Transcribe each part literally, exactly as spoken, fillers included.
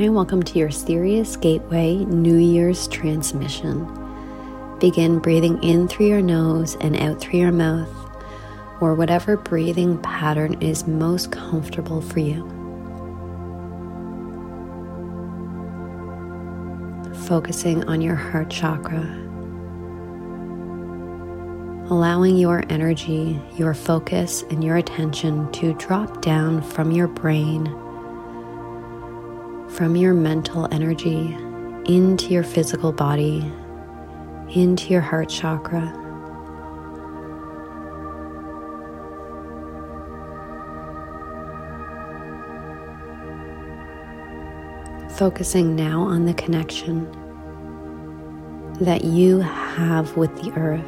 Hi, and welcome to your Sirius Gateway New Year's transmission. Begin breathing in through your nose and out through your mouth, or whatever breathing pattern is most comfortable for you. Focusing on your heart chakra, allowing your energy, your focus, and your attention to drop down from your brain, from your mental energy, into your physical body, into your heart chakra. Focusing now on the connection that you have with the earth.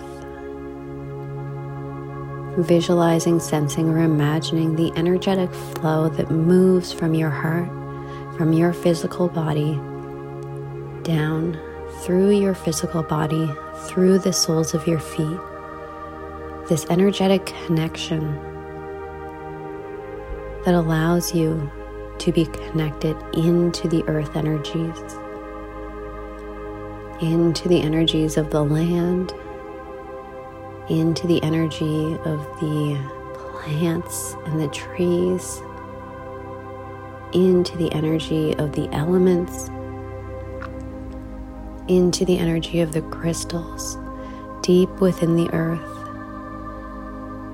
Visualizing, sensing, or imagining the energetic flow that moves from your heart, from your physical body, down through your physical body, through the soles of your feet. This energetic connection that allows you to be connected into the earth energies, into the energies of the land, into the energy of the plants and the trees, into the energy of the elements, into the energy of the crystals deep within the earth.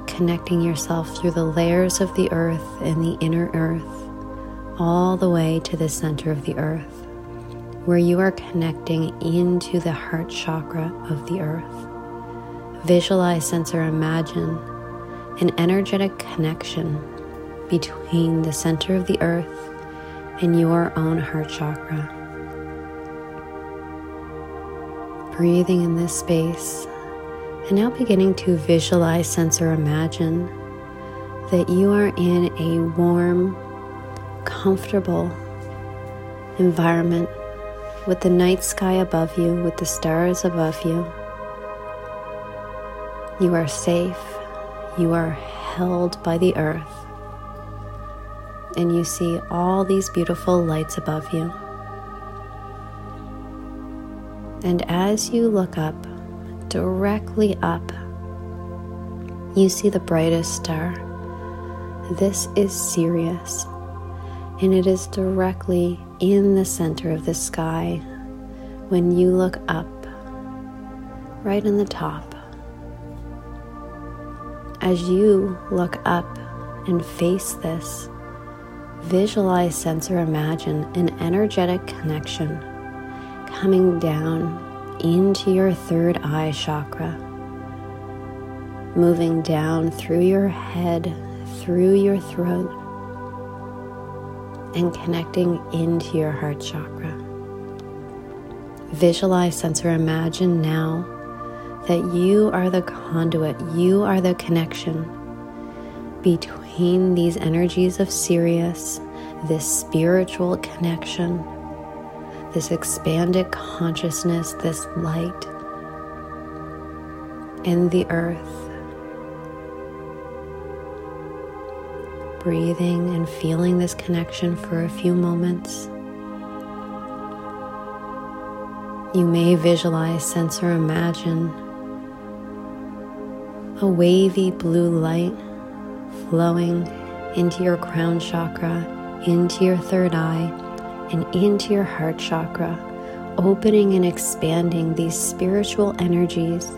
Connecting yourself through the layers of the earth and the inner earth, all the way to the center of the earth, where you are connecting into the heart chakra of the earth. Visualize, sense, or imagine an energetic connection between the center of the earth and your own heart chakra. Breathing in this space, and now beginning to visualize, sense, or imagine that you are in a warm, comfortable environment with the night sky above you, with the stars above you. You are safe, you are held by the earth, and you see all these beautiful lights above you. And as you look up, directly up, you see the brightest star. This is Sirius. And it is directly in the center of the sky when you look up, right in the top. As you look up and face this, visualize, sense, or imagine an energetic connection coming down into your third eye chakra, moving down through your head, through your throat, and connecting into your heart chakra. Visualize, sense, or imagine now that you are the conduit, you are the connection between these energies of Sirius, this spiritual connection, this expanded consciousness, this light, and the earth. Breathing and feeling this connection for a few moments. You may visualize, sense, or imagine a wavy blue light flowing into your crown chakra, into your third eye, and into your heart chakra, opening and expanding these spiritual energies,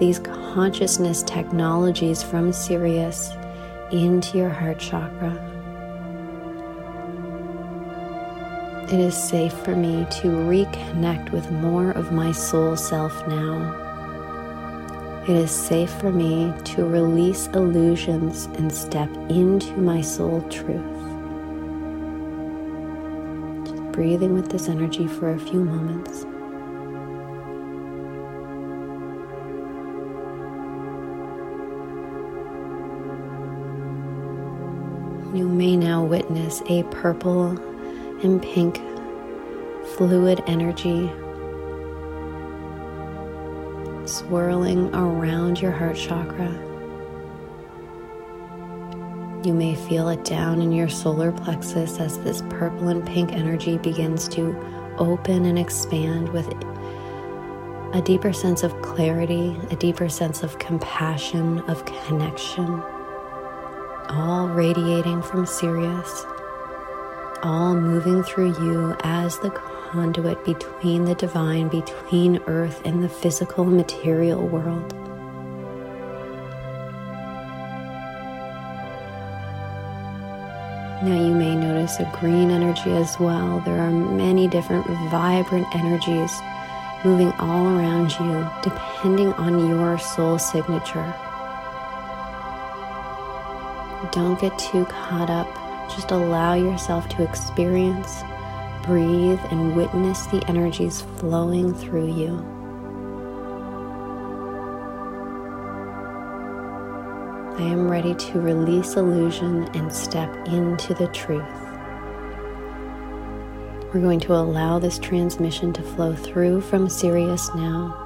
these consciousness technologies from Sirius, into your heart chakra. It is safe for me to reconnect with more of my soul self now. It is safe for me to release illusions and step into my soul truth. Just breathing with this energy for a few moments. You may now witness a purple and pink fluid energy swirling around your heart chakra. You may feel it down in your solar plexus as this purple and pink energy begins to open and expand with a deeper sense of clarity, a deeper sense of compassion, of connection, all radiating from Sirius, all moving through you as the conduit between the divine, between earth and the physical material world. Now you may notice a green energy as well. There are many different vibrant energies moving all around you, depending on your soul signature. Don't get too caught up. Just allow yourself to experience, breathe, and witness the energies flowing through you. I am ready to release illusion and step into the truth. We're going to allow this transmission to flow through from Sirius now.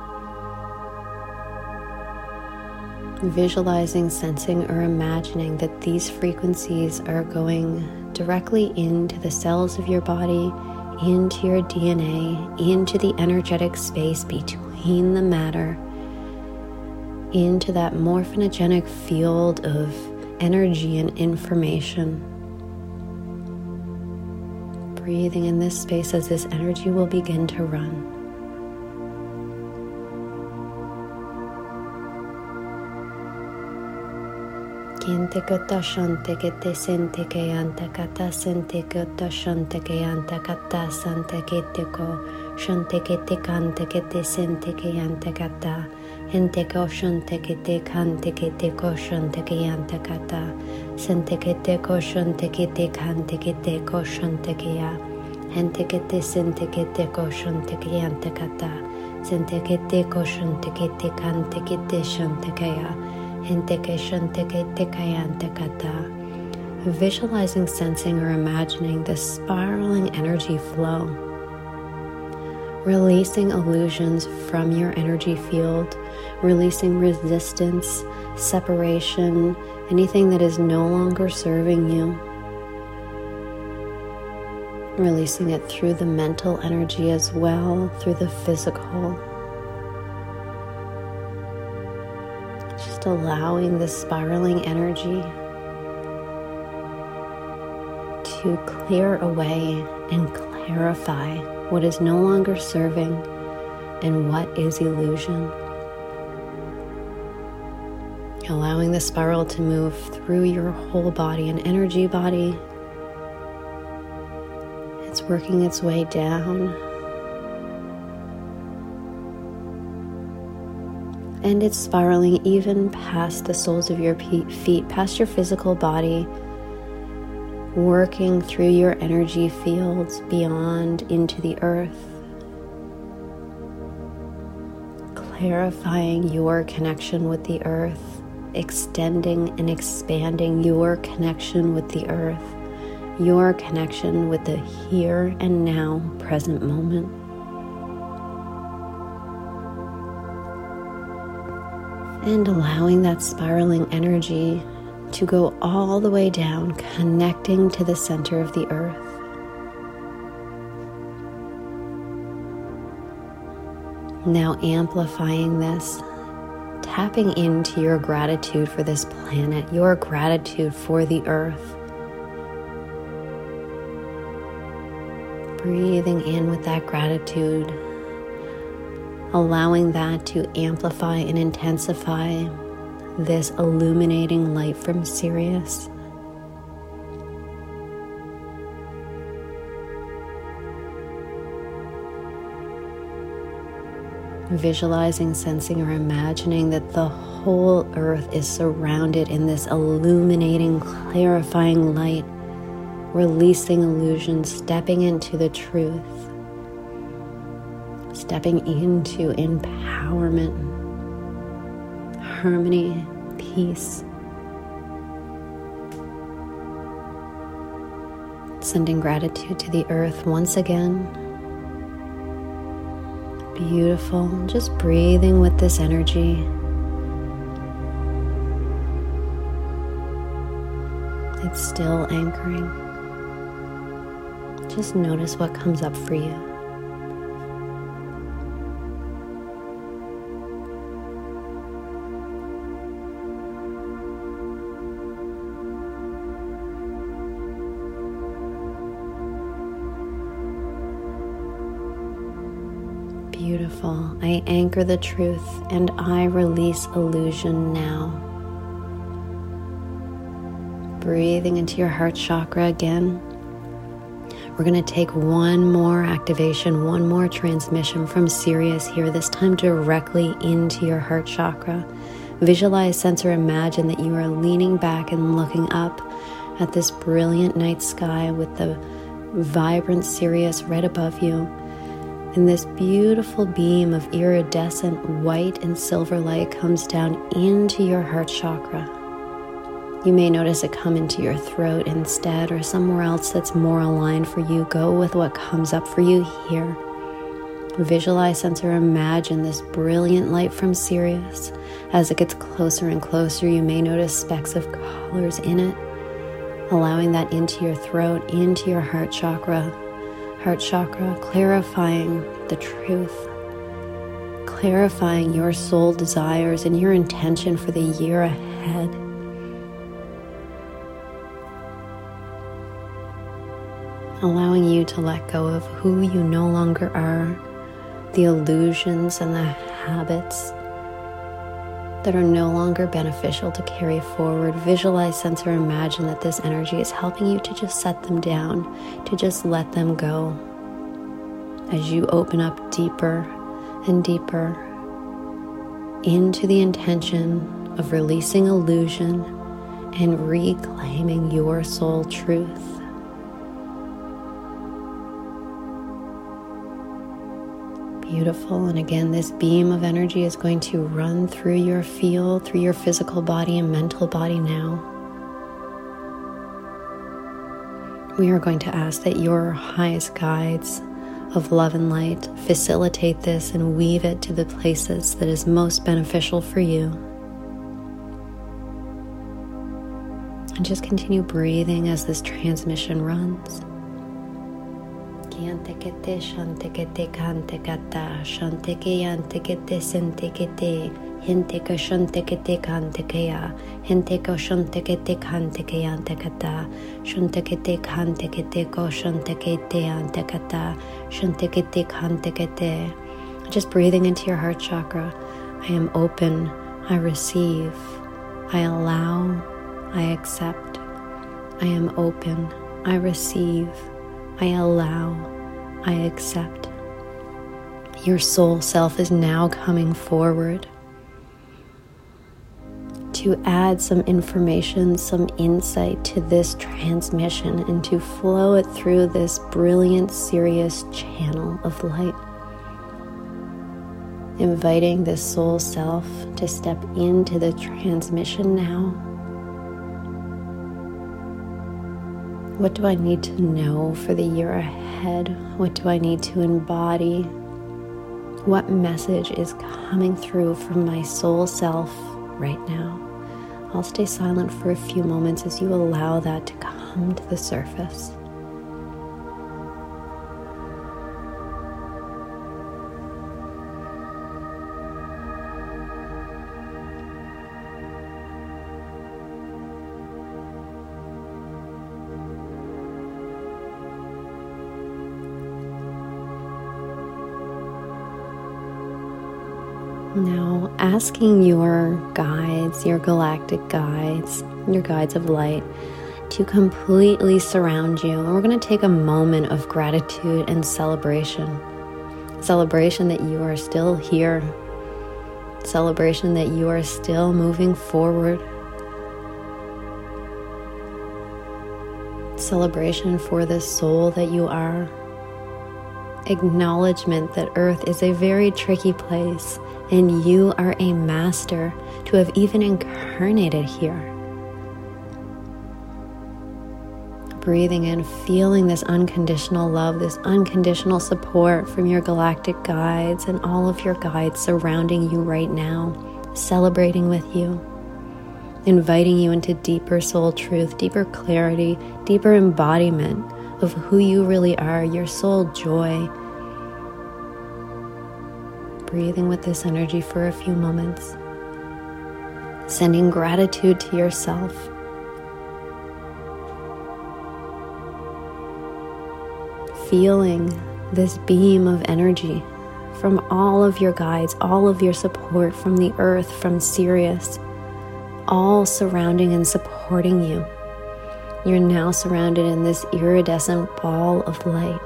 Visualizing, sensing, or imagining that these frequencies are going directly into the cells of your body, into your D N A, into the energetic space between the matter, into that morphinogenic field of energy and information. Breathing in this space as this energy will begin to run. Kinte kata shante kete sente ke anta kata sente kata shante ke anta kata sante kete ko shante kete kante kete sente ke anta kata hente ko shante kete kante kete ko shante ke anta kata sente kete ko shante kete kante kete ko shante ke ya hente kete sente kete ko shante ke anta kata sente kete ko shante kete kante kete shante ke ya. Visualizing, sensing, or imagining the spiraling energy flow, releasing illusions from your energy field, releasing resistance, separation, anything that is no longer serving you, releasing it through the mental energy as well, through the physical. Just allowing the spiraling energy to clear away and clarify what is no longer serving and what is illusion. Allowing the spiral to move through your whole body, an energy body. It's working its way down. And it's spiraling even past the soles of your feet, past your physical body, working through your energy fields beyond into the earth, clarifying your connection with the earth, extending and expanding your connection with the earth, your connection with the here and now present moment. And allowing that spiraling energy to go all the way down, connecting to the center of the earth. Now amplifying this, tapping into your gratitude for this planet, your gratitude for the earth. Breathing in with that gratitude. Allowing that to amplify and intensify this illuminating light from Sirius. Visualizing, sensing, or imagining that the whole earth is surrounded in this illuminating, clarifying light, releasing illusions, stepping into the truth. Stepping into empowerment, harmony, peace. Sending gratitude to the earth once again. Beautiful, just breathing with this energy. It's still anchoring. Just notice what comes up for you. Beautiful. I anchor the truth and I release illusion now. Breathing into your heart chakra again. We're going to take one more activation, one more transmission from Sirius here, this time directly into your heart chakra. Visualize, sense, or imagine that you are leaning back and looking up at this brilliant night sky with the vibrant Sirius right above you. And this beautiful beam of iridescent white and silver light comes down into your heart chakra. You may notice it come into your throat instead, or somewhere else that's more aligned for you. Go with what comes up for you here. Visualize, sense, or imagine this brilliant light from Sirius. As it gets closer and closer, you may notice specks of colors in it, allowing that into your throat, into your heart chakra. Heart chakra, clarifying the truth, clarifying your soul desires and your intention for the year ahead. Allowing you to let go of who you no longer are, the illusions and the habits that are no longer beneficial to carry forward. Visualize, sense, or imagine that this energy is helping you to just set them down, to just let them go. As you open up deeper and deeper into the intention of releasing illusion and reclaiming your soul truth. Beautiful. And again, this beam of energy is going to run through your field, through your physical body and mental body now. We are going to ask that your highest guides of love and light facilitate this and weave it to the places that is most beneficial for you. And just continue breathing as this transmission runs. Yantekete, shantekete, kantekata, shanteke, yantekete, sentekete, henteka, shantekete, kantekeya, henteka, shantekete, kanteke, yantekata, shantekete, kantekete, ko, shantekete, yantekata, shantekete, kantekete. Just breathing into your heart chakra. I am open, I receive, I allow, I accept. I am open, I receive, I allow, I accept. Your soul self is now coming forward to add some information, some insight to this transmission and to flow it through this brilliant, serious channel of light. Inviting this soul self to step into the transmission now. What do I need to know for the year ahead? What do I need to embody? What message is coming through from my soul self right now? I'll stay silent for a few moments as you allow that to come to the surface. Now, asking your guides, your galactic guides, your guides of light to completely surround you. And we're going to take a moment of gratitude and celebration. Celebration that you are still here. Celebration that you are still moving forward. Celebration for the soul that you are. Acknowledgement that Earth is a very tricky place and you are a master to have even incarnated here. Breathing in, feeling this unconditional love, this unconditional support from your galactic guides and all of your guides surrounding you right now, celebrating with you, inviting you into deeper soul truth, deeper clarity, deeper embodiment of who you really are, your soul joy. Breathing with this energy for a few moments, sending gratitude to yourself. Feeling this beam of energy from all of your guides, all of your support from the earth, from Sirius, all surrounding and supporting you. You're now surrounded in this iridescent ball of light.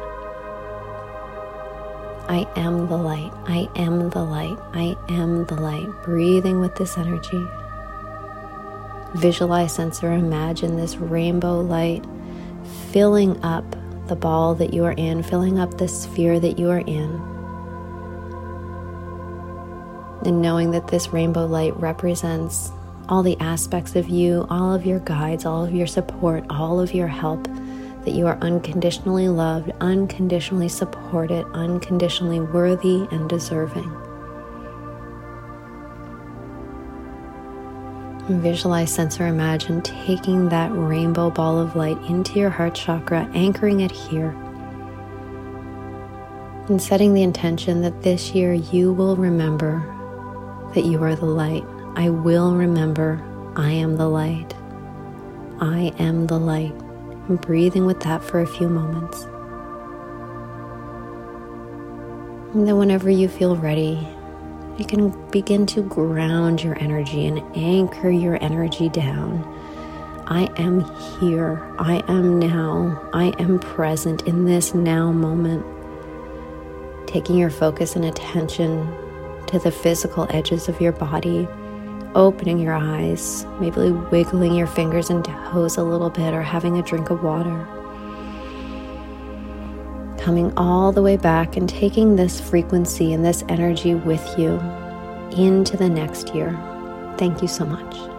I am the light, I am the light, I am the light. Breathing with this energy. Visualize, sense, or imagine this rainbow light filling up the ball that you are in, filling up the sphere that you are in. And knowing that this rainbow light represents all the aspects of you, all of your guides, all of your support, all of your help. That you are unconditionally loved, unconditionally supported, unconditionally worthy and deserving. And visualize, sense, or imagine taking that rainbow ball of light into your heart chakra, anchoring it here, and setting the intention that this year you will remember that you are the light. I will remember I am the light. I am the light. And breathing with that for a few moments. And then whenever you feel ready, you can begin to ground your energy and anchor your energy down. I am here. I am now. I am present in this now moment. Taking your focus and attention to the physical edges of your body. Opening your eyes, maybe wiggling your fingers and toes a little bit, or having a drink of water. Coming all the way back and taking this frequency and this energy with you into the next year. Thank you so much.